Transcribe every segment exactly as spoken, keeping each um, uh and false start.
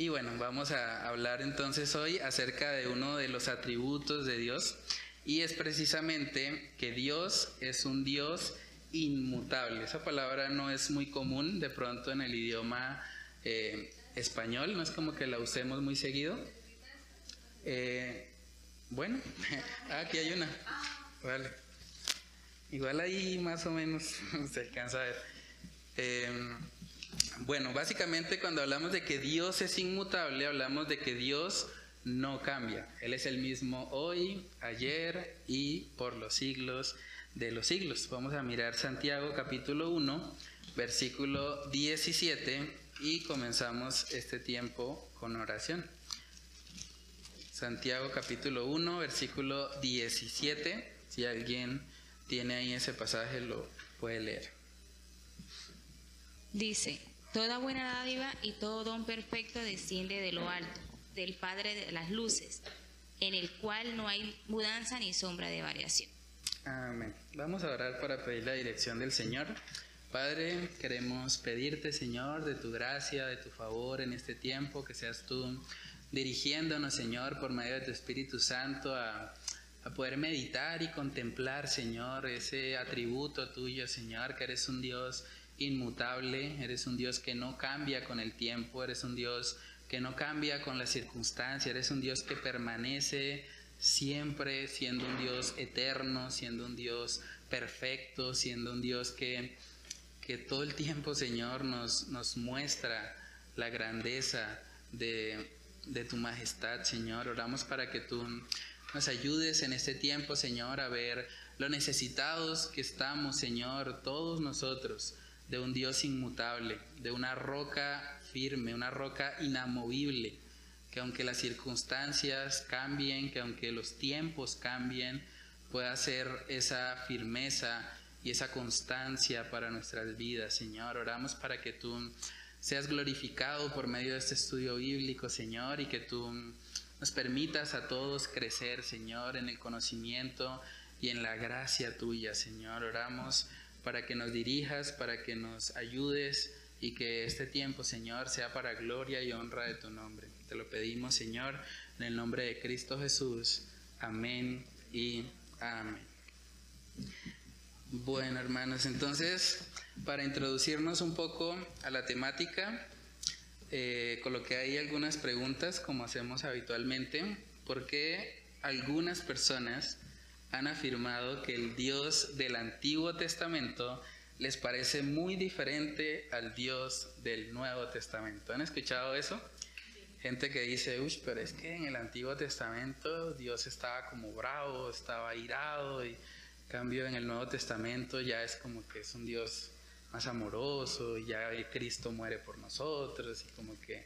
Y bueno, vamos a hablar entonces hoy acerca de uno de los atributos de Dios, y es precisamente que Dios es un Dios inmutable. Esa palabra no es muy común de pronto en el idioma eh, español, no es como que la usemos muy seguido. Eh, bueno, ah, aquí hay una. Vale. Igual ahí más o menos se alcanza a ver. Eh, Bueno, básicamente cuando hablamos de que Dios es inmutable, hablamos de que Dios no cambia. Él es el mismo hoy, ayer y por los siglos de los siglos. Vamos a mirar Santiago capítulo uno, versículo diecisiete, y comenzamos este tiempo con oración. Santiago capítulo uno, versículo diecisiete. Si alguien tiene ahí ese pasaje, lo puede leer. Dice: toda buena dádiva y todo don perfecto desciende de lo alto, del Padre de las luces, en el cual no hay mudanza ni sombra de variación. Amén. Vamos a orar para pedir la dirección del Señor. Padre, queremos pedirte, Señor, de tu gracia, de tu favor en este tiempo, que seas tú dirigiéndonos, Señor, por medio de tu Espíritu Santo a... a poder meditar y contemplar, Señor, ese atributo tuyo, Señor, que eres un Dios inmutable, eres un Dios que no cambia con el tiempo, eres un Dios que no cambia con las circunstancias, eres un Dios que permanece siempre siendo un Dios eterno, siendo un Dios perfecto, siendo un Dios que, que todo el tiempo, Señor, nos, nos muestra la grandeza de, de tu majestad, Señor. Oramos para que tú nos ayudes en este tiempo, Señor, a ver lo necesitados que estamos, Señor, todos nosotros, de un Dios inmutable, de una roca firme, una roca inamovible, que aunque las circunstancias cambien, que aunque los tiempos cambien, pueda ser esa firmeza y esa constancia para nuestras vidas, Señor. Oramos para que tú seas glorificado por medio de este estudio bíblico, Señor, y que tú nos permitas a todos crecer, Señor, en el conocimiento y en la gracia tuya, Señor. Oramos para que nos dirijas, para que nos ayudes y que este tiempo, Señor, sea para gloria y honra de tu nombre. Te lo pedimos, Señor, en el nombre de Cristo Jesús. Amén y amén. Bueno, hermanos, entonces, para introducirnos un poco a la temática, Eh, coloqué ahí algunas preguntas, como hacemos habitualmente. ¿Por qué algunas personas han afirmado que el Dios del Antiguo Testamento les parece muy diferente al Dios del Nuevo Testamento? ¿Han escuchado eso? Gente que dice: uy, pero es que en el Antiguo Testamento Dios estaba como bravo, estaba irado, y en cambio en el Nuevo Testamento ya es como que es un Dios más amoroso, y ya Cristo muere por nosotros, y como que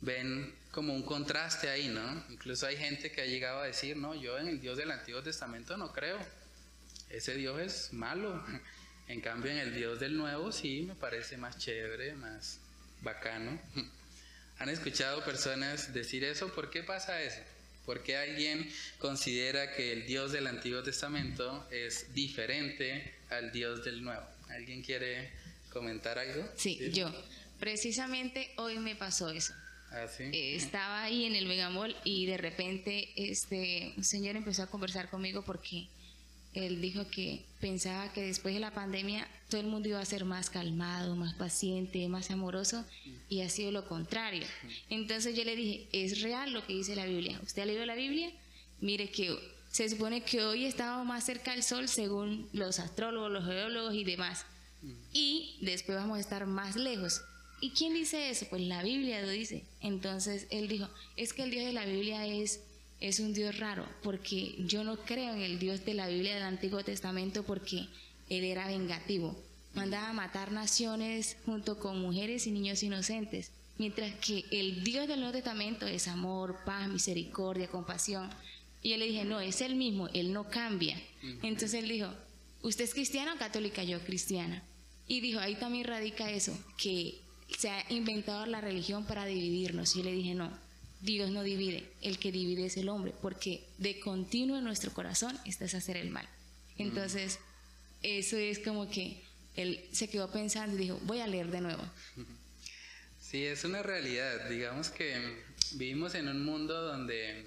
ven como un contraste ahí, ¿no? Incluso hay gente que ha llegado a decir: no, yo en el Dios del Antiguo Testamento no creo, ese Dios es malo, en cambio en el Dios del Nuevo sí me parece más chévere, más bacano. ¿Han escuchado personas decir eso? ¿Por qué pasa eso? ¿Por qué alguien considera que el Dios del Antiguo Testamento es diferente al Dios del Nuevo? ¿Alguien quiere comentar algo? Sí, ¿Sí? yo. Precisamente hoy me pasó eso. ¿Ah, sí? Eh, estaba ahí en el Megamall y de repente este, un señor empezó a conversar conmigo porque él dijo que pensaba que después de la pandemia todo el mundo iba a ser más calmado, más paciente, más amoroso, y ha sido lo contrario. Entonces yo le dije: es real lo que dice la Biblia. ¿Usted ha leído la Biblia? Mire que se supone que hoy estamos más cerca del sol según los astrólogos, los geólogos y demás, y después vamos a estar más lejos. ¿Y quién dice eso? Pues la Biblia lo dice. Entonces él dijo: es que el Dios de la Biblia es... es un Dios raro, porque yo no creo en el Dios de la Biblia del Antiguo Testamento, porque él era vengativo, mandaba a matar naciones junto con mujeres y niños inocentes, mientras que el Dios del Nuevo Testamento es amor, paz, misericordia, compasión. Y yo le dije: no, es el mismo, él no cambia. Entonces él dijo: ¿usted es cristiana o católica? Yo, cristiana. Y dijo: ahí también radica eso, que se ha inventado la religión para dividirnos. Y yo le dije: no, Dios no divide, el que divide es el hombre, porque de continuo en nuestro corazón está es hacer el mal. Entonces, eso es como que él se quedó pensando y dijo: voy a leer de nuevo. Sí, es una realidad. Digamos que vivimos en un mundo donde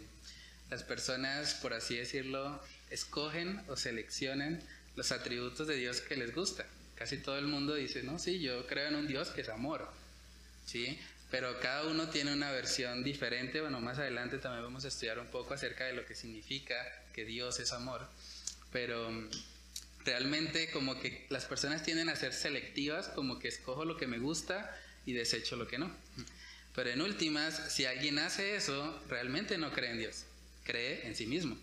las personas, por así decirlo, escogen o seleccionan los atributos de Dios que les gusta. Casi todo el mundo dice, no, sí, yo creo en un Dios que es amor, ¿sí? Pero cada uno tiene una versión diferente. Bueno, más adelante también vamos a estudiar un poco acerca de lo que significa que Dios es amor. Pero realmente como que las personas tienden a ser selectivas, como que escojo lo que me gusta y desecho lo que no. Pero en últimas, si alguien hace eso, realmente no cree en Dios, cree en sí mismo.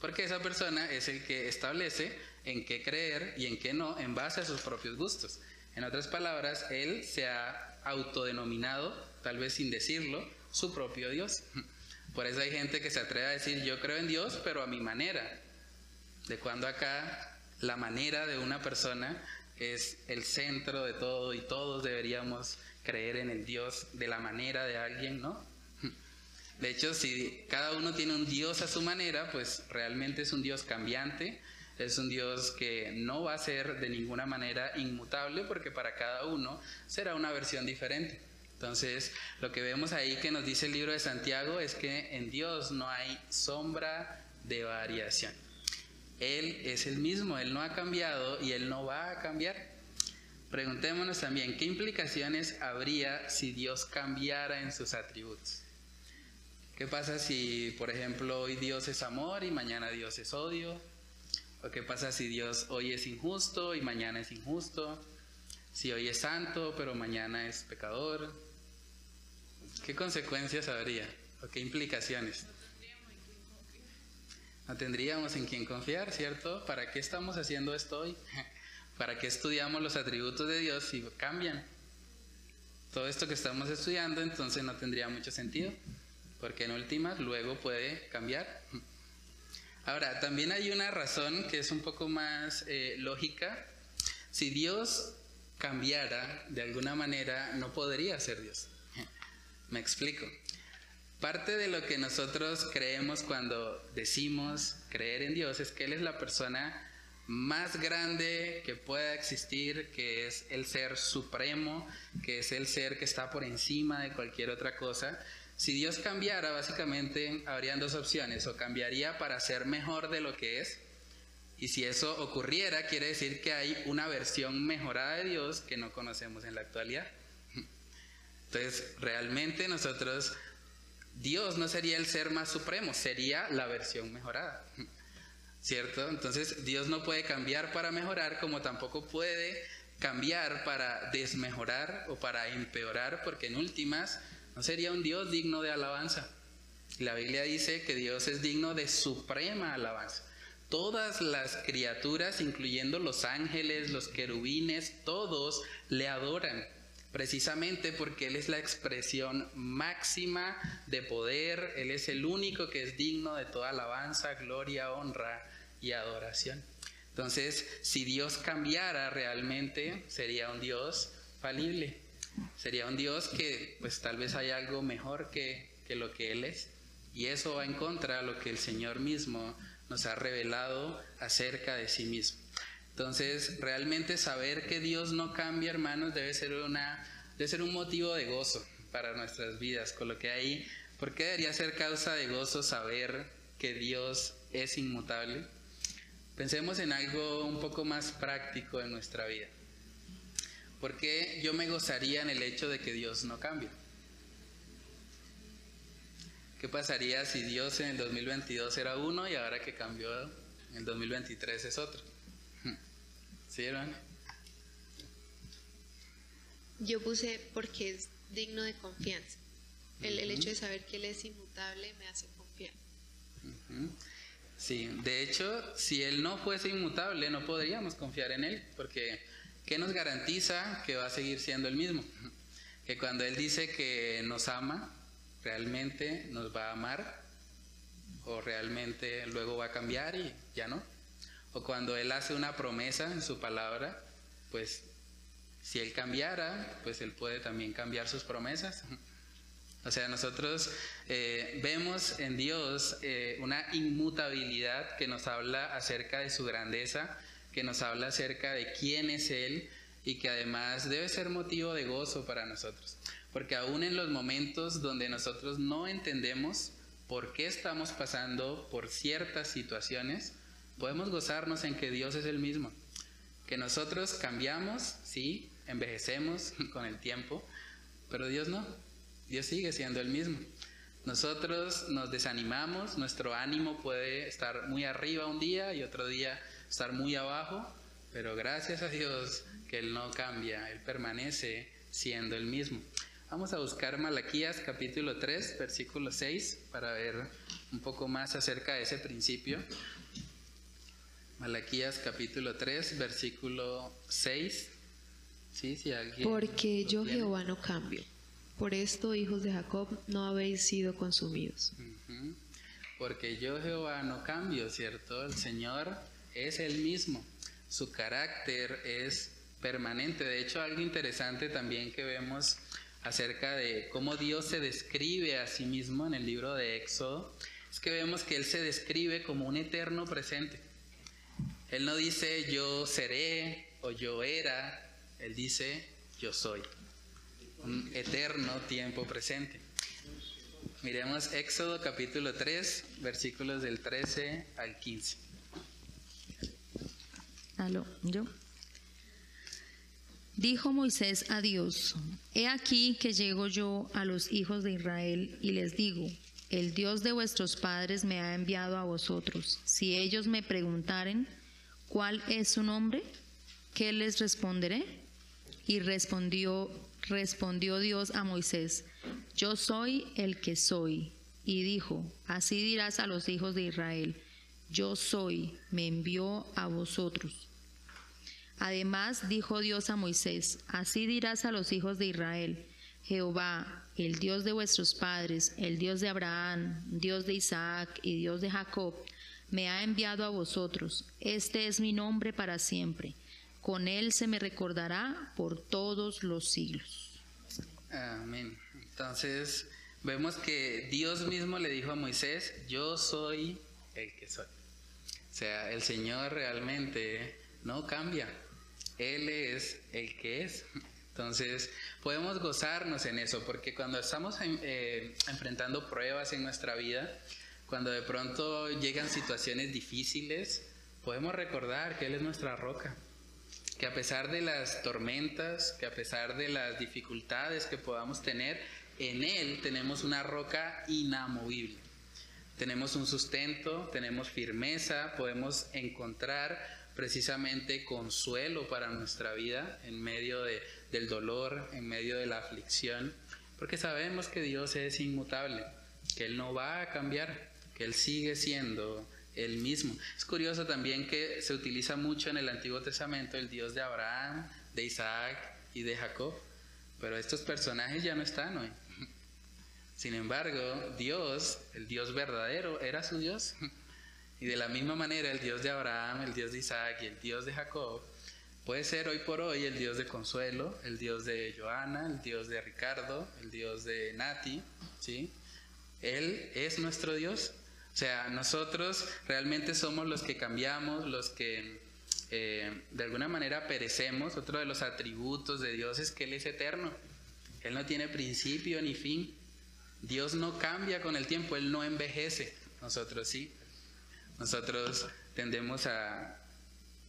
Porque esa persona es el que establece en qué creer y en qué no en base a sus propios gustos. En otras palabras, él se ha autodenominado, tal vez sin decirlo, su propio Dios. Por eso hay gente que se atreve a decir, yo creo en Dios, pero a mi manera. De cuando acá la manera de una persona es el centro de todo y todos deberíamos creer en el Dios de la manera de alguien, ¿no? De hecho, si cada uno tiene un Dios a su manera, pues realmente es un Dios cambiante, es un Dios que no va a ser de ninguna manera inmutable, porque para cada uno será una versión diferente. Entonces, lo que vemos ahí que nos dice el libro de Santiago es que en Dios no hay sombra de variación. Él es el mismo, Él no ha cambiado y Él no va a cambiar. Preguntémonos también, ¿qué implicaciones habría si Dios cambiara en sus atributos? ¿Qué pasa si, por ejemplo, hoy Dios es amor y mañana Dios es odio? ¿O qué pasa si Dios hoy es injusto y mañana es injusto? Si hoy es santo pero mañana es pecador. ¿Qué consecuencias habría? ¿O qué implicaciones? No tendríamos en quién confiar, ¿cierto? ¿Para qué estamos haciendo esto hoy? ¿Para qué estudiamos los atributos de Dios si cambian? Todo esto que estamos estudiando entonces no tendría mucho sentido, porque en últimas luego puede cambiar. Ahora, también hay una razón que es un poco más eh, lógica. Si Dios cambiara de alguna manera, no podría ser Dios. Me explico. Parte de lo que nosotros creemos cuando decimos creer en Dios es que Él es la persona más grande que pueda existir, que es el ser supremo, que es el ser que está por encima de cualquier otra cosa. Si Dios cambiara, básicamente habrían dos opciones: o cambiaría para ser mejor de lo que es, y si eso ocurriera, quiere decir que hay una versión mejorada de Dios que no conocemos en la actualidad. Entonces, realmente nosotros, Dios no sería el ser más supremo, sería la versión mejorada, ¿cierto? Entonces, Dios no puede cambiar para mejorar, como tampoco puede cambiar para desmejorar o para empeorar, porque en últimas no sería un Dios digno de alabanza. La Biblia dice que Dios es digno de suprema alabanza. Todas las criaturas, incluyendo los ángeles, los querubines, todos le adoran, precisamente porque Él es la expresión máxima de poder. Él es el único que es digno de toda alabanza, gloria, honra y adoración. Entonces, si Dios cambiara realmente, sería un Dios falible. Sería un Dios que pues tal vez hay algo mejor que, que lo que Él es, y eso va en contra de lo que el Señor mismo nos ha revelado acerca de sí mismo. Entonces, realmente saber que Dios no cambia, hermanos, debe ser, una, debe ser un motivo de gozo para nuestras vidas. Coloqué ahí, ¿por qué debería ser causa de gozo saber que Dios es inmutable? Pensemos en algo un poco más práctico en nuestra vida. ¿Por qué yo me gozaría en el hecho de que Dios no cambie? ¿Qué pasaría si Dios en el dos mil veintidós era uno y ahora que cambió en el dos mil veintitrés es otro? ¿Sí, hermano? Yo puse porque es digno de confianza. El, uh-huh. el hecho de saber que Él es inmutable me hace confiar. Uh-huh. Sí, de hecho, si Él no fuese inmutable no podríamos confiar en Él, porque ¿qué nos garantiza que va a seguir siendo el mismo? Que cuando Él dice que nos ama, ¿realmente nos va a amar? ¿O realmente luego va a cambiar y ya no? O cuando Él hace una promesa en su palabra, pues si Él cambiara, pues Él puede también cambiar sus promesas. O sea, nosotros eh, vemos en Dios eh, una inmutabilidad que nos habla acerca de su grandeza, que nos habla acerca de quién es Él y que además debe ser motivo de gozo para nosotros, porque aún en los momentos donde nosotros no entendemos por qué estamos pasando por ciertas situaciones, podemos gozarnos en que Dios es el mismo, que nosotros cambiamos, sí, envejecemos con el tiempo, pero Dios no, Dios sigue siendo el mismo. Nosotros nos desanimamos, nuestro ánimo puede estar muy arriba un día y otro día estar muy abajo, pero gracias a Dios que Él no cambia, Él permanece siendo el mismo. Vamos a buscar Malaquías capítulo tres, versículo seis, para ver un poco más acerca de ese principio. Malaquías capítulo tres, versículo seis. Sí, si alguien Porque yo tiene. Jehová no cambio. Por esto, hijos de Jacob, no habéis sido consumidos. Uh-huh. Porque yo, Jehová, no cambio, ¿cierto? El Señor es el mismo. Su carácter es permanente. De hecho, algo interesante también que vemos acerca de cómo Dios se describe a sí mismo en el libro de Éxodo, es que vemos que Él se describe como un eterno presente. Él no dice, yo seré o yo era. Él dice, yo soy. Un eterno tiempo presente. Miremos Éxodo capítulo tres, versículos del trece al quince. ¿Aló? ¿Yo? Dijo Moisés a Dios: He aquí que llego yo a los hijos de Israel y les digo: El Dios de vuestros padres me ha enviado a vosotros. Si ellos me preguntaren cuál es su nombre, ¿qué les responderé? Y respondió Respondió Dios a Moisés: Yo soy el que soy. Y dijo: Así dirás a los hijos de Israel: Yo soy, me envió a vosotros. Además dijo Dios a Moisés: Así dirás a los hijos de Israel: Jehová, el Dios de vuestros padres, el Dios de Abraham, Dios de Isaac y Dios de Jacob, me ha enviado a vosotros. Este es mi nombre para siempre. Con Él se me recordará por todos los siglos. Amén. Entonces, vemos que Dios mismo le dijo a Moisés: Yo soy el que soy. O sea, el Señor realmente no cambia. Él es el que es. Entonces, podemos gozarnos en eso, porque cuando estamos eh, enfrentando pruebas en nuestra vida, cuando de pronto llegan situaciones difíciles, podemos recordar que Él es nuestra roca. Que a pesar de las tormentas, que a pesar de las dificultades que podamos tener, en Él tenemos una roca inamovible. Tenemos un sustento, tenemos firmeza, podemos encontrar precisamente consuelo para nuestra vida en medio de, del dolor, en medio de la aflicción, porque sabemos que Dios es inmutable, que Él no va a cambiar, que Él sigue siendo el mismo. Es curioso también que se utiliza mucho en el Antiguo Testamento el Dios de Abraham, de Isaac y de Jacob, pero estos personajes ya no están hoy. Sin embargo, Dios, el Dios verdadero, era su Dios. Y de la misma manera, el Dios de Abraham, el Dios de Isaac y el Dios de Jacob puede ser hoy por hoy el Dios de Consuelo, el Dios de Joana, el Dios de Ricardo, el Dios de Nati, ¿sí? Él es nuestro Dios. O sea, nosotros realmente somos los que cambiamos, los que eh, de alguna manera perecemos. Otro de los atributos de Dios es que Él es eterno. Él no tiene principio ni fin. Dios no cambia con el tiempo, Él no envejece. Nosotros sí. Nosotros tendemos a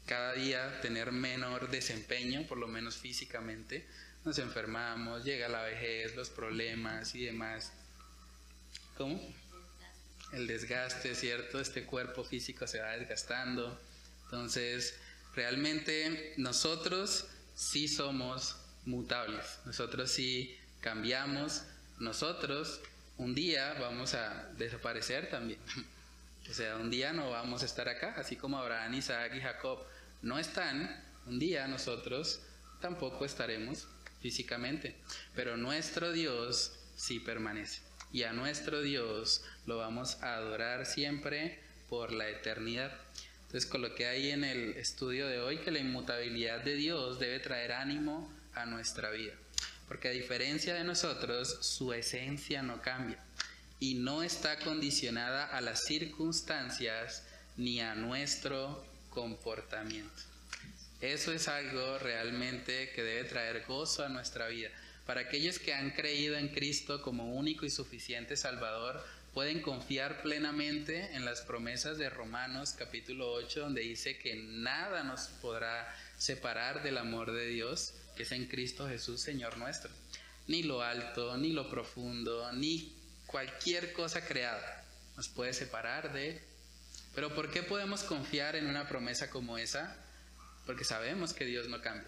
cada día tener menor desempeño, por lo menos físicamente. Nos enfermamos, llega la vejez, los problemas y demás. ¿Cómo? El desgaste, ¿cierto? Este cuerpo físico se va desgastando. Entonces, realmente nosotros sí somos mutables. Nosotros sí cambiamos. Nosotros un día vamos a desaparecer también. O sea, un día no vamos a estar acá. Así como Abraham, Isaac y Jacob no están, un día nosotros tampoco estaremos físicamente. Pero nuestro Dios sí permanece. Y a nuestro Dios lo vamos a adorar siempre por la eternidad. Entonces coloqué ahí en el estudio de hoy que la inmutabilidad de Dios debe traer ánimo a nuestra vida. Porque a diferencia de nosotros, su esencia no cambia. Y no está condicionada a las circunstancias ni a nuestro comportamiento. Eso es algo realmente que debe traer gozo a nuestra vida. Para aquellos que han creído en Cristo como único y suficiente Salvador, pueden confiar plenamente en las promesas de Romanos capítulo ocho, donde dice que nada nos podrá separar del amor de Dios, que es en Cristo Jesús, Señor nuestro. Ni lo alto, ni lo profundo, ni cualquier cosa creada nos puede separar de Él. Pero ¿por qué podemos confiar en una promesa como esa? Porque sabemos que Dios no cambia.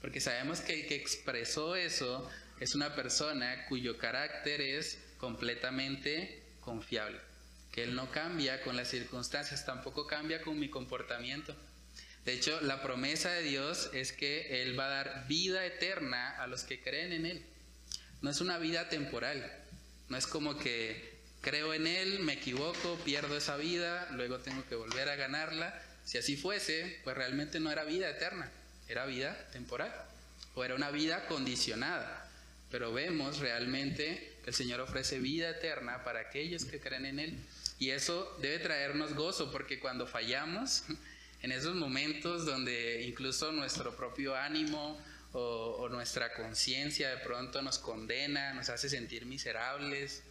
Porque sabemos que el que expresó eso es una persona cuyo carácter es completamente confiable. Que Él no cambia con las circunstancias, tampoco cambia con mi comportamiento. De hecho, la promesa de Dios es que Él va a dar vida eterna a los que creen en Él. No es una vida temporal. No es como que creo en Él, me equivoco, pierdo esa vida, luego tengo que volver a ganarla. Si así fuese, pues realmente no era vida eterna, era vida temporal, o era una vida condicionada. Pero vemos realmente que el Señor ofrece vida eterna para aquellos que creen en Él. Y eso debe traernos gozo, porque cuando fallamos, en esos momentos donde incluso nuestro propio ánimo o, o nuestra conciencia de pronto nos condena, nos hace sentir miserables,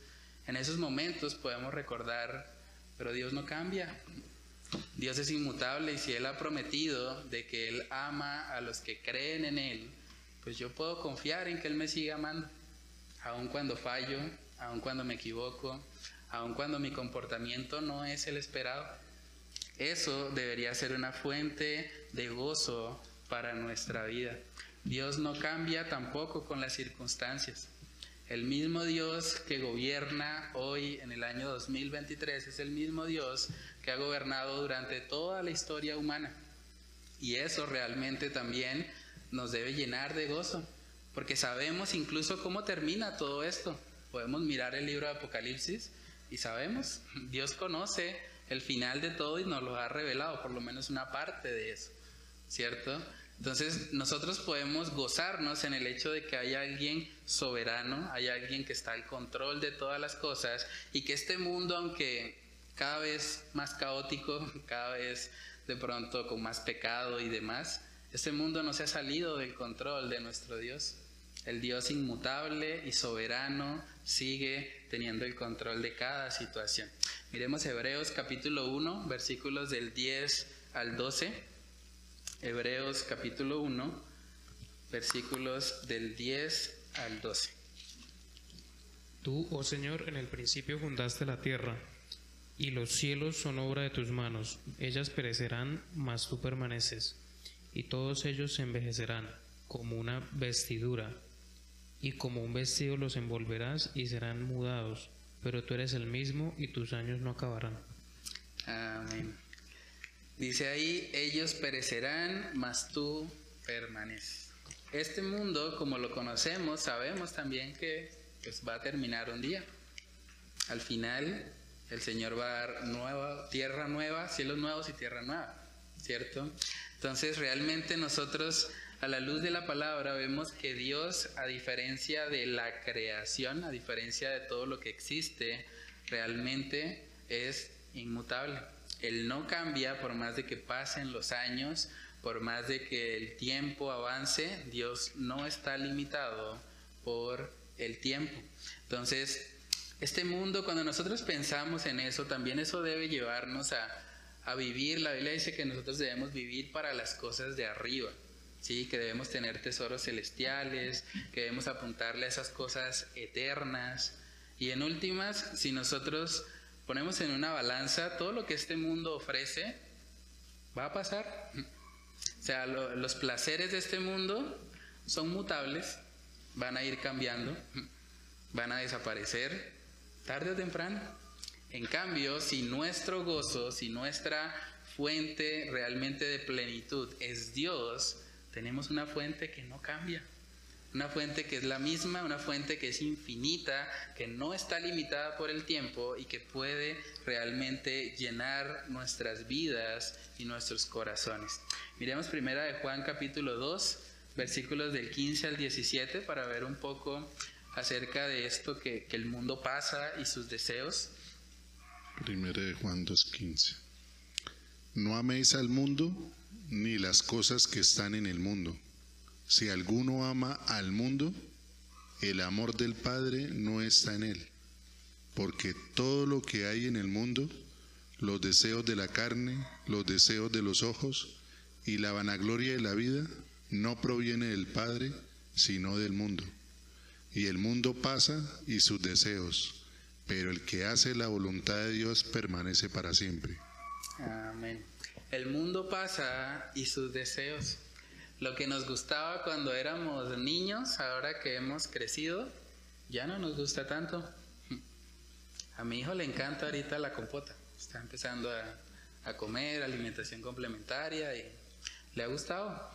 en esos momentos podemos recordar, pero Dios no cambia. Dios es inmutable, y si Él ha prometido de que Él ama a los que creen en Él, pues yo puedo confiar en que Él me siga amando, aun cuando fallo, aun cuando me equivoco, aun cuando mi comportamiento no es el esperado. Eso debería ser una fuente de gozo para nuestra vida. Dios no cambia tampoco con las circunstancias. El mismo Dios que gobierna hoy en el año dos mil veintitrés es el mismo Dios que ha gobernado durante toda la historia humana. Y eso realmente también nos debe llenar de gozo, porque sabemos incluso cómo termina todo esto. Podemos mirar el libro de Apocalipsis y sabemos, Dios conoce el final de todo y nos lo ha revelado, por lo menos una parte de eso, ¿cierto? Entonces nosotros podemos gozarnos en el hecho de que hay alguien soberano, hay alguien que está al control de todas las cosas, y que este mundo, aunque cada vez más caótico, cada vez de pronto con más pecado y demás, este mundo no se ha salido del control de nuestro Dios. El Dios inmutable y soberano sigue teniendo el control de cada situación. Miremos Hebreos capítulo uno, versículos del diez al doce. Hebreos capítulo uno, versículos del diez al doce. Tú, oh Señor, en el principio fundaste la tierra, y los cielos son obra de tus manos. Ellas perecerán, mas tú permaneces, y todos ellos se envejecerán como una vestidura, y como un vestido los envolverás, y serán mudados, pero tú eres el mismo, y tus años no acabarán. Amén. Dice ahí, ellos perecerán, mas tú permaneces. Este mundo, como lo conocemos, sabemos también que pues, va a terminar un día. Al final, el Señor va a dar nueva, tierra nueva, cielos nuevos y tierra nueva, ¿cierto? Entonces, realmente nosotros, a la luz de la palabra, vemos que Dios, a diferencia de la creación, a diferencia de todo lo que existe, realmente es inmutable. Él no cambia por más de que pasen los años, por más de que el tiempo avance. Dios no está limitado por el tiempo. Entonces, este mundo, cuando nosotros pensamos en eso, también eso debe llevarnos a, a vivir. La Biblia dice que nosotros debemos vivir para las cosas de arriba, ¿sí? Que debemos tener tesoros celestiales, que debemos apuntarle a esas cosas eternas. Y en últimas, si nosotros ponemos en una balanza todo lo que este mundo ofrece, va a pasar. O sea, lo, los placeres de este mundo son mutables, van a ir cambiando, van a desaparecer tarde o temprano. En cambio, si nuestro gozo, si nuestra fuente realmente de plenitud es Dios, tenemos una fuente que no cambia. Una fuente que es la misma, una fuente que es infinita, que no está limitada por el tiempo y que puede realmente llenar nuestras vidas y nuestros corazones. Miremos primera de Juan capítulo dos, versículos del quince al diecisiete, para ver un poco acerca de esto que, que el mundo pasa y sus deseos. Primera de Juan dos, quince. No améis al mundo, ni las cosas que están en el mundo. Si alguno ama al mundo, el amor del Padre no está en él, porque todo lo que hay en el mundo, los deseos de la carne, los deseos de los ojos y la vanagloria de la vida, no proviene del Padre, sino del mundo. Y el mundo pasa y sus deseos, pero el que hace la voluntad de Dios permanece para siempre. Amén. El mundo pasa y sus deseos. Lo que nos gustaba cuando éramos niños, ahora que hemos crecido, ya no nos gusta tanto. A mi hijo le encanta ahorita la compota. Está empezando a, a comer alimentación complementaria y le ha gustado.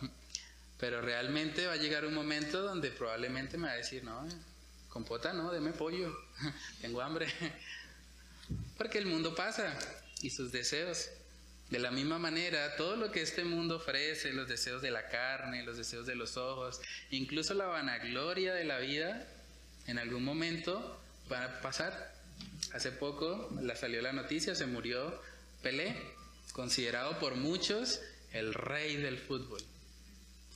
Pero realmente va a llegar un momento donde probablemente me va a decir, no, compota no, deme pollo, tengo hambre. Porque el mundo pasa y sus deseos. De la misma manera, todo lo que este mundo ofrece, los deseos de la carne, los deseos de los ojos, incluso la vanagloria de la vida, en algún momento van a pasar. Hace poco la salió la noticia, se murió Pelé, considerado por muchos el rey del fútbol.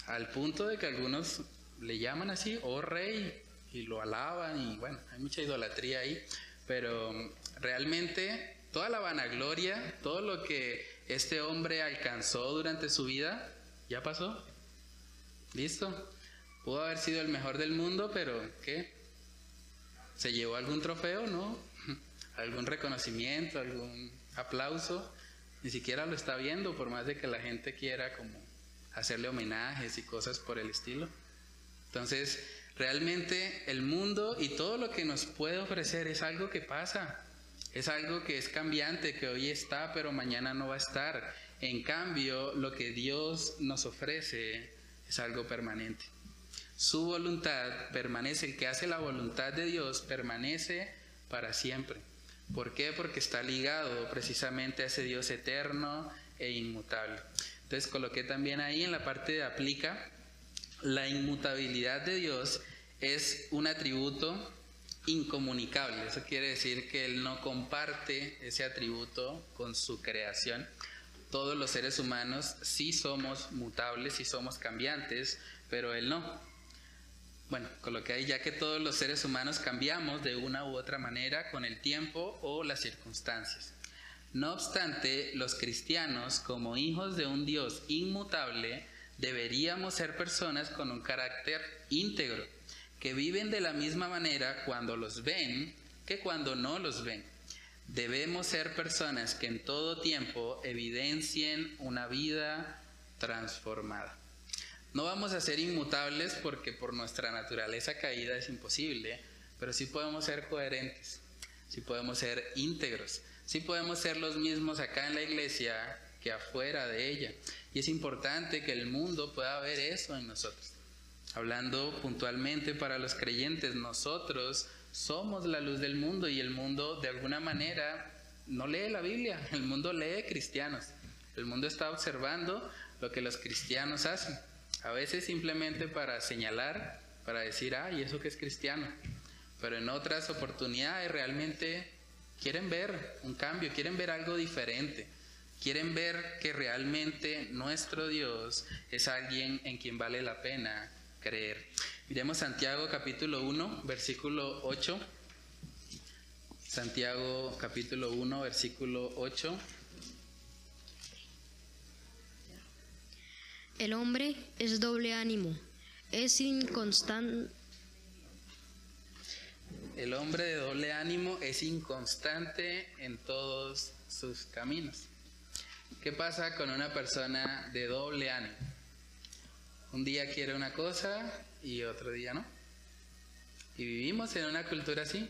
Al punto de que algunos le llaman así, oh rey, y lo alaban, y bueno, hay mucha idolatría ahí, pero realmente toda la vanagloria, todo lo que este hombre alcanzó durante su vida, ya pasó. Listo. Pudo haber sido el mejor del mundo, pero ¿qué? ¿Se llevó algún trofeo? No. ¿Algún reconocimiento? ¿Algún aplauso? Ni siquiera lo está viendo, por más de que la gente quiera como hacerle homenajes y cosas por el estilo. Entonces, realmente el mundo y todo lo que nos puede ofrecer es algo que pasa. Es algo que es cambiante, que hoy está, pero mañana no va a estar. En cambio, lo que Dios nos ofrece es algo permanente. Su voluntad permanece, el que hace la voluntad de Dios permanece para siempre. ¿Por qué? Porque está ligado precisamente a ese Dios eterno e inmutable. Entonces coloqué también ahí en la parte de aplica, la inmutabilidad de Dios es un atributo incomunicable. Eso quiere decir que Él no comparte ese atributo con su creación. Todos los seres humanos sí somos mutables, sí somos cambiantes, pero Él no. Bueno, coloqué ahí, ya que todos los seres humanos cambiamos de una u otra manera con el tiempo o las circunstancias. No obstante, los cristianos, como hijos de un Dios inmutable, deberíamos ser personas con un carácter íntegro, que viven de la misma manera cuando los ven que cuando no los ven. Debemos ser personas que en todo tiempo evidencien una vida transformada. No vamos a ser inmutables porque por nuestra naturaleza caída es imposible, pero sí podemos ser coherentes, sí podemos ser íntegros, sí podemos ser los mismos acá en la iglesia que afuera de ella. Y es importante que el mundo pueda ver eso en nosotros. Hablando puntualmente para los creyentes, nosotros somos la luz del mundo y el mundo de alguna manera no lee la Biblia, el mundo lee cristianos. El mundo está observando lo que los cristianos hacen, a veces simplemente para señalar, para decir, ah, ¿y eso que es cristiano? Pero en otras oportunidades realmente quieren ver un cambio, quieren ver algo diferente. Quieren ver que realmente nuestro Dios es alguien en quien vale la pena creer. Miremos Santiago capítulo uno, versículo ocho. Santiago capítulo uno, versículo ocho. El hombre es doble ánimo, es inconstante. El hombre de doble ánimo es inconstante en todos sus caminos. ¿Qué pasa con una persona de doble ánimo? Un día quiere una cosa y otro día no. Y vivimos en una cultura así.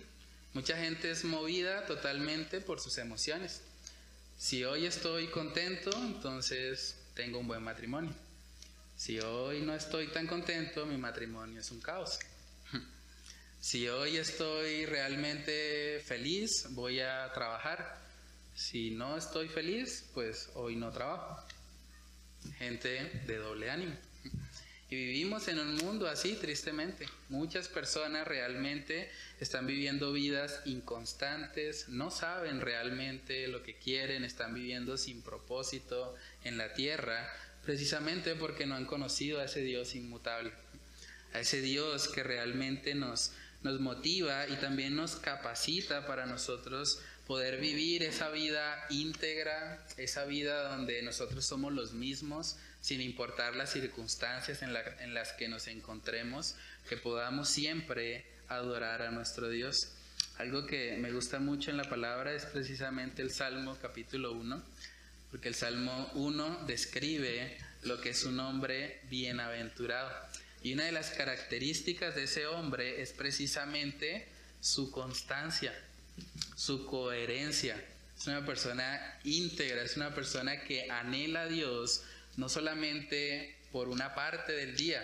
Mucha gente es movida totalmente por sus emociones. Si hoy estoy contento, entonces tengo un buen matrimonio. Si hoy no estoy tan contento, mi matrimonio es un caos. Si hoy estoy realmente feliz, voy a trabajar. Si no estoy feliz, pues hoy no trabajo. Gente de doble ánimo. Y vivimos en un mundo así, tristemente. Muchas personas realmente están viviendo vidas inconstantes, no saben realmente lo que quieren, están viviendo sin propósito en la tierra, precisamente porque no han conocido a ese Dios inmutable, a ese Dios que realmente nos, nos motiva y también nos capacita para nosotros poder vivir esa vida íntegra, esa vida donde nosotros somos los mismos, sin importar las circunstancias en, la, en las que nos encontremos, que podamos siempre adorar a nuestro Dios. Algo que me gusta mucho en la palabra es precisamente el Salmo capítulo uno, porque el Salmo uno describe lo que es un hombre bienaventurado. Y una de las características de ese hombre es precisamente su constancia, su coherencia. Es una persona íntegra, es una persona que anhela a Dios no solamente por una parte del día,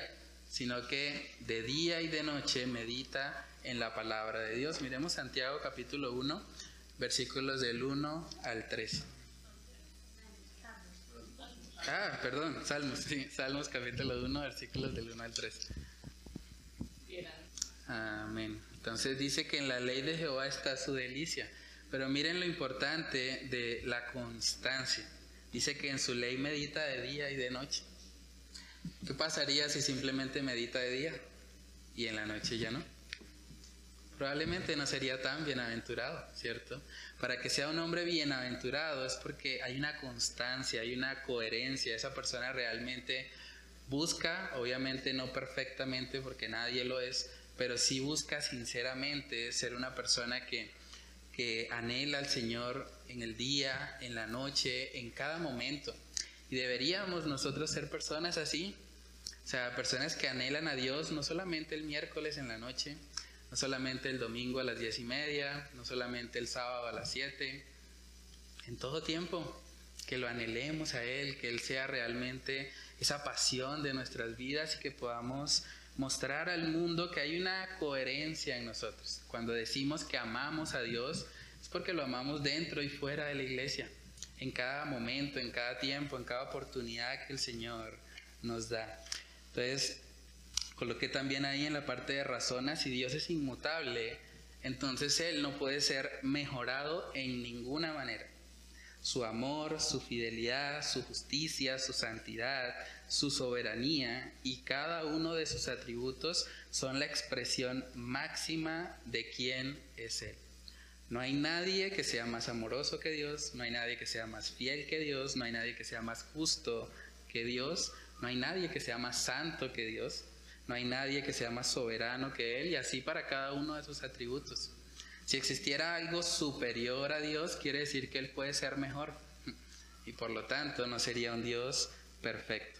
sino que de día y de noche medita en la palabra de Dios. Miremos Santiago capítulo uno, versículos del uno al tres. Ah, perdón, Salmos, sí, Salmos capítulo uno, versículos del uno al tres. Amén. Entonces dice que en la ley de Jehová está su delicia, pero miren lo importante de la constancia. Dice que en su ley medita de día y de noche. ¿Qué pasaría si simplemente medita de día y en la noche ya no? Probablemente no sería tan bienaventurado, ¿cierto? Para que sea un hombre bienaventurado es porque hay una constancia, hay una coherencia. Esa persona realmente busca, obviamente no perfectamente porque nadie lo es, pero sí busca sinceramente ser una persona que, que anhela al Señor en el día, en la noche, en cada momento. Y deberíamos nosotros ser personas así, o sea, personas que anhelan a Dios no solamente el miércoles en la noche, no solamente el domingo a las diez y media, no solamente el sábado a las siete, en todo tiempo, que lo anhelemos a Él, que Él sea realmente esa pasión de nuestras vidas y que podamos mostrar al mundo que hay una coherencia en nosotros. Cuando decimos que amamos a Dios, es porque lo amamos dentro y fuera de la iglesia, en cada momento, en cada tiempo, en cada oportunidad que el Señor nos da. Entonces, coloqué también ahí en la parte de razones, si Dios es inmutable, entonces Él no puede ser mejorado en ninguna manera. Su amor, su fidelidad, su justicia, su santidad, su soberanía y cada uno de sus atributos son la expresión máxima de quién es Él. No hay nadie que sea más amoroso que Dios, no hay nadie que sea más fiel que Dios, no hay nadie que sea más justo que Dios, no hay nadie que sea más santo que Dios, no hay nadie que sea más soberano que Él, y así para cada uno de sus atributos. Si existiera algo superior a Dios, quiere decir que Él puede ser mejor, y por lo tanto no sería un Dios perfecto.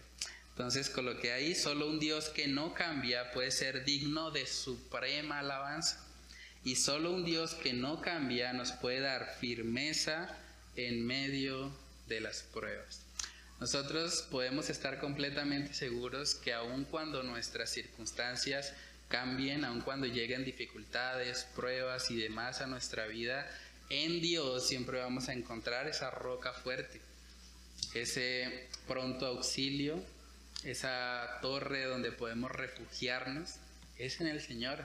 Entonces coloqué ahí, solo un Dios que no cambia puede ser digno de suprema alabanza. Y solo un Dios que no cambia nos puede dar firmeza en medio de las pruebas. Nosotros podemos estar completamente seguros que aun cuando nuestras circunstancias cambien, aun cuando lleguen dificultades, pruebas y demás a nuestra vida, en Dios siempre vamos a encontrar esa roca fuerte, ese pronto auxilio, esa torre donde podemos refugiarnos, es en el Señor.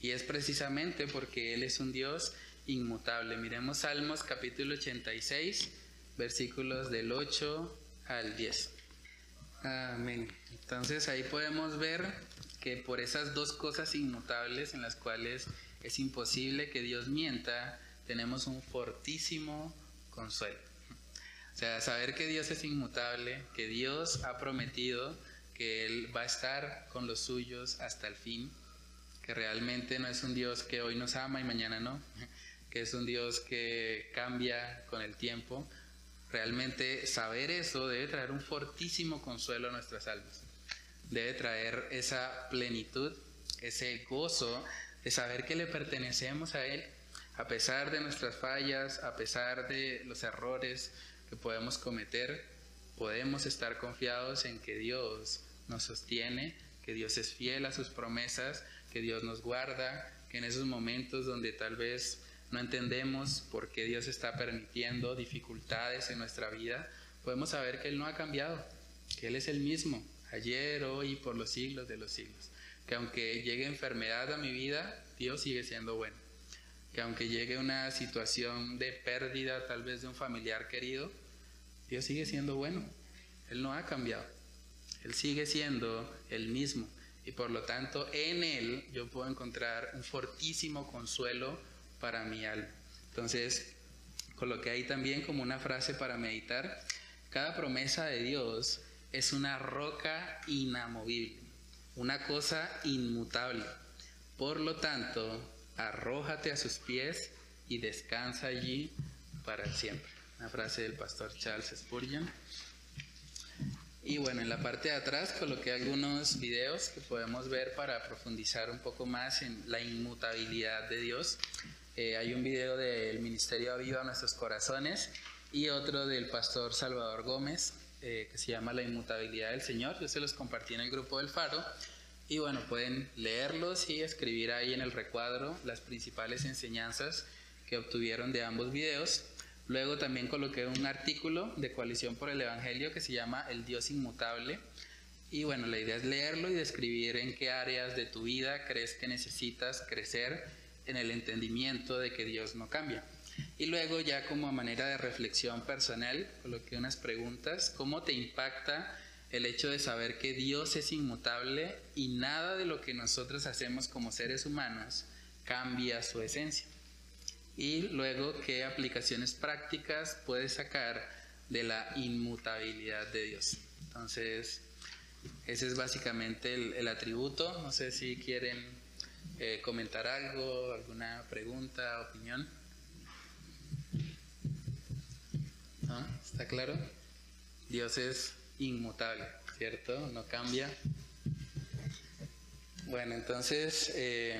Y es precisamente porque Él es un Dios inmutable. Miremos Salmos capítulo ochenta y seis, versículos del ocho al diez. Amén. Entonces ahí podemos ver que por esas dos cosas inmutables en las cuales es imposible que Dios mienta, tenemos un fortísimo consuelo. O sea, saber que Dios es inmutable, que Dios ha prometido que Él va a estar con los suyos hasta el fin, que realmente no es un Dios que hoy nos ama y mañana no, que es un Dios que cambia con el tiempo. Realmente saber eso debe traer un fortísimo consuelo a nuestras almas, debe traer esa plenitud, ese gozo de saber que le pertenecemos a Él, a pesar de nuestras fallas, a pesar de los errores que podemos cometer, podemos estar confiados en que Dios nos sostiene, que Dios es fiel a sus promesas, que Dios nos guarda, que en esos momentos donde tal vez no entendemos por qué Dios está permitiendo dificultades en nuestra vida, podemos saber que Él no ha cambiado, que Él es el mismo, ayer, hoy y por los siglos de los siglos. Que aunque llegue enfermedad a mi vida, Dios sigue siendo bueno. Que aunque llegue una situación de pérdida, tal vez de un familiar querido, Dios sigue siendo bueno. Él no ha cambiado. Él sigue siendo el mismo. Y por lo tanto, en Él yo puedo encontrar un fortísimo consuelo para mi alma. Entonces, coloqué ahí también como una frase para meditar. Cada promesa de Dios es una roca inamovible, una cosa inmutable. Por lo tanto, arrójate a sus pies y descansa allí para siempre. Una frase del pastor Charles Spurgeon. Y bueno, en la parte de atrás coloqué algunos videos que podemos ver para profundizar un poco más en la inmutabilidad de Dios. Eh, hay un video del Ministerio Aviva Nuestros Corazones y otro del pastor Salvador Gómez, eh, que se llama La Inmutabilidad del Señor. Yo se los compartí en el grupo del Faro. Y bueno, pueden leerlos y escribir ahí en el recuadro las principales enseñanzas que obtuvieron de ambos videos. Luego también coloqué un artículo de Coalición por el Evangelio que se llama El Dios Inmutable. Y bueno, la idea es leerlo y describir en qué áreas de tu vida crees que necesitas crecer en el entendimiento de que Dios no cambia. Y luego, ya como manera de reflexión personal, coloqué unas preguntas. ¿Cómo te impacta el hecho de saber que Dios es inmutable y nada de lo que nosotros hacemos como seres humanos cambia su esencia? Y luego, ¿qué aplicaciones prácticas puedes sacar de la inmutabilidad de Dios? Entonces, ese es básicamente el, el atributo. No sé si quieren eh, comentar algo, alguna pregunta, opinión. ¿No? ¿Está claro? Dios es inmutable, ¿cierto? No cambia. Bueno, entonces... Eh,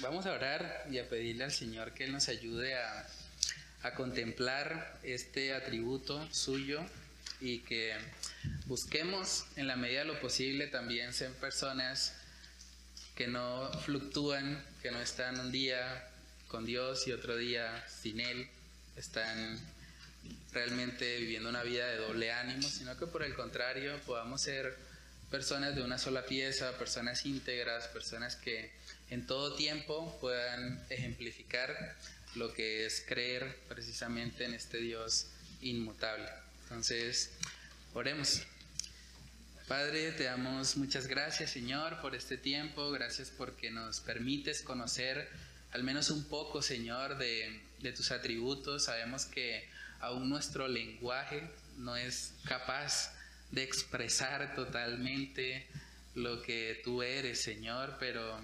Vamos a orar y a pedirle al Señor que Él nos ayude a, a contemplar este atributo suyo y que busquemos en la medida de lo posible también ser personas que no fluctúan, que no están un día con Dios y otro día sin Él, están realmente viviendo una vida de doble ánimo, sino que por el contrario podamos ser personas de una sola pieza, personas íntegras, personas que en todo tiempo puedan ejemplificar lo que es creer precisamente en este Dios inmutable. Entonces, oremos. Padre, te damos muchas gracias, Señor, por este tiempo. Gracias porque nos permites conocer al menos un poco, Señor, de, de tus atributos. Sabemos que aún nuestro lenguaje no es capaz de expresar totalmente lo que tú eres, Señor, pero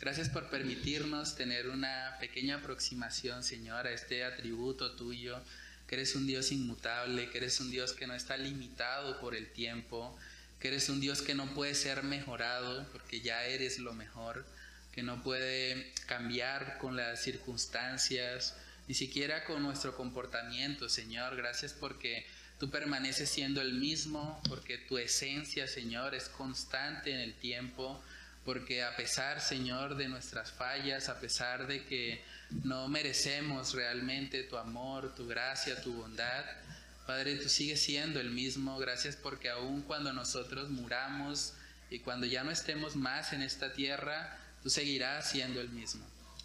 gracias por permitirnos tener una pequeña aproximación, Señor, a este atributo tuyo, que eres un Dios inmutable, que eres un Dios que no está limitado por el tiempo, que eres un Dios que no puede ser mejorado porque ya eres lo mejor, que no puede cambiar con las circunstancias, ni siquiera con nuestro comportamiento, Señor. Gracias porque tú permaneces siendo el mismo, porque tu esencia, Señor, es constante en el tiempo, porque a pesar, Señor, de nuestras fallas, a pesar de que no merecemos realmente tu amor, tu gracia, tu bondad, Padre, tú sigues siendo el mismo. Gracias porque aun cuando nosotros muramos y cuando ya no estemos más en esta tierra, tú seguirás siendo el mismo.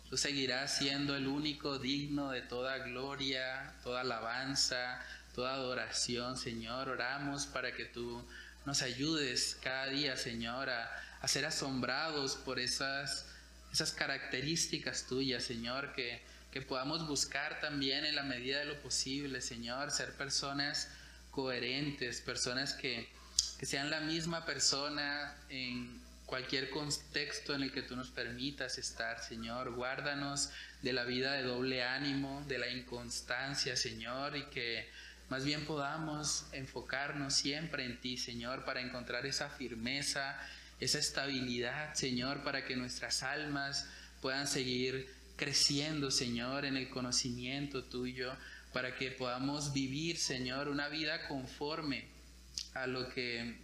Tú seguirás siendo el único digno de toda gloria, toda alabanza, toda adoración, Señor. Oramos para que tú nos ayudes cada día, Señor, a, a ser asombrados por esas, esas características tuyas, Señor, que, que podamos buscar también en la medida de lo posible, Señor, ser personas coherentes, personas que, que sean la misma persona en cualquier contexto en el que tú nos permitas estar, Señor. Guárdanos de la vida de doble ánimo, de la inconstancia, Señor, y que más bien podamos enfocarnos siempre en ti, Señor, para encontrar esa firmeza, esa estabilidad, Señor, para que nuestras almas puedan seguir creciendo, Señor, en el conocimiento tuyo, para que podamos vivir, Señor, una vida conforme a lo que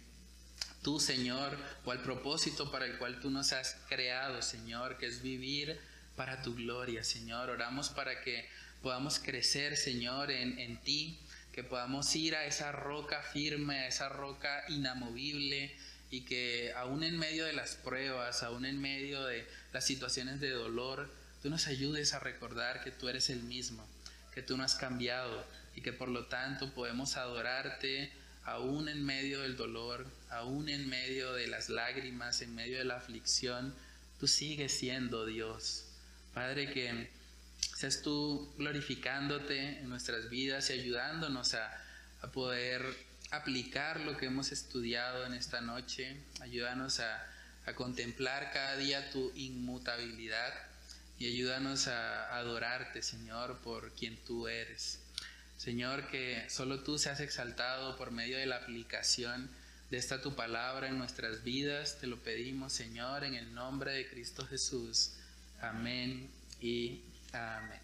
tú, Señor, o al propósito para el cual tú nos has creado, Señor, que es vivir para tu gloria, Señor. Oramos para que podamos crecer, Señor, en, en ti, que podamos ir a esa roca firme, a esa roca inamovible, y que aún en medio de las pruebas, aún en medio de las situaciones de dolor, tú nos ayudes a recordar que tú eres el mismo, que tú no has cambiado y que por lo tanto podemos adorarte, aún en medio del dolor, aún en medio de las lágrimas, en medio de la aflicción, tú sigues siendo Dios. Padre, que seas tú glorificándote en nuestras vidas y ayudándonos a, a poder aplicar lo que hemos estudiado en esta noche. Ayúdanos a, a contemplar cada día tu inmutabilidad y ayúdanos a adorarte, Señor, por quien tú eres. Señor, que solo tú seas exaltado por medio de la aplicación de esta tu palabra en nuestras vidas. Te lo pedimos, Señor, en el nombre de Cristo Jesús. Amén y amén.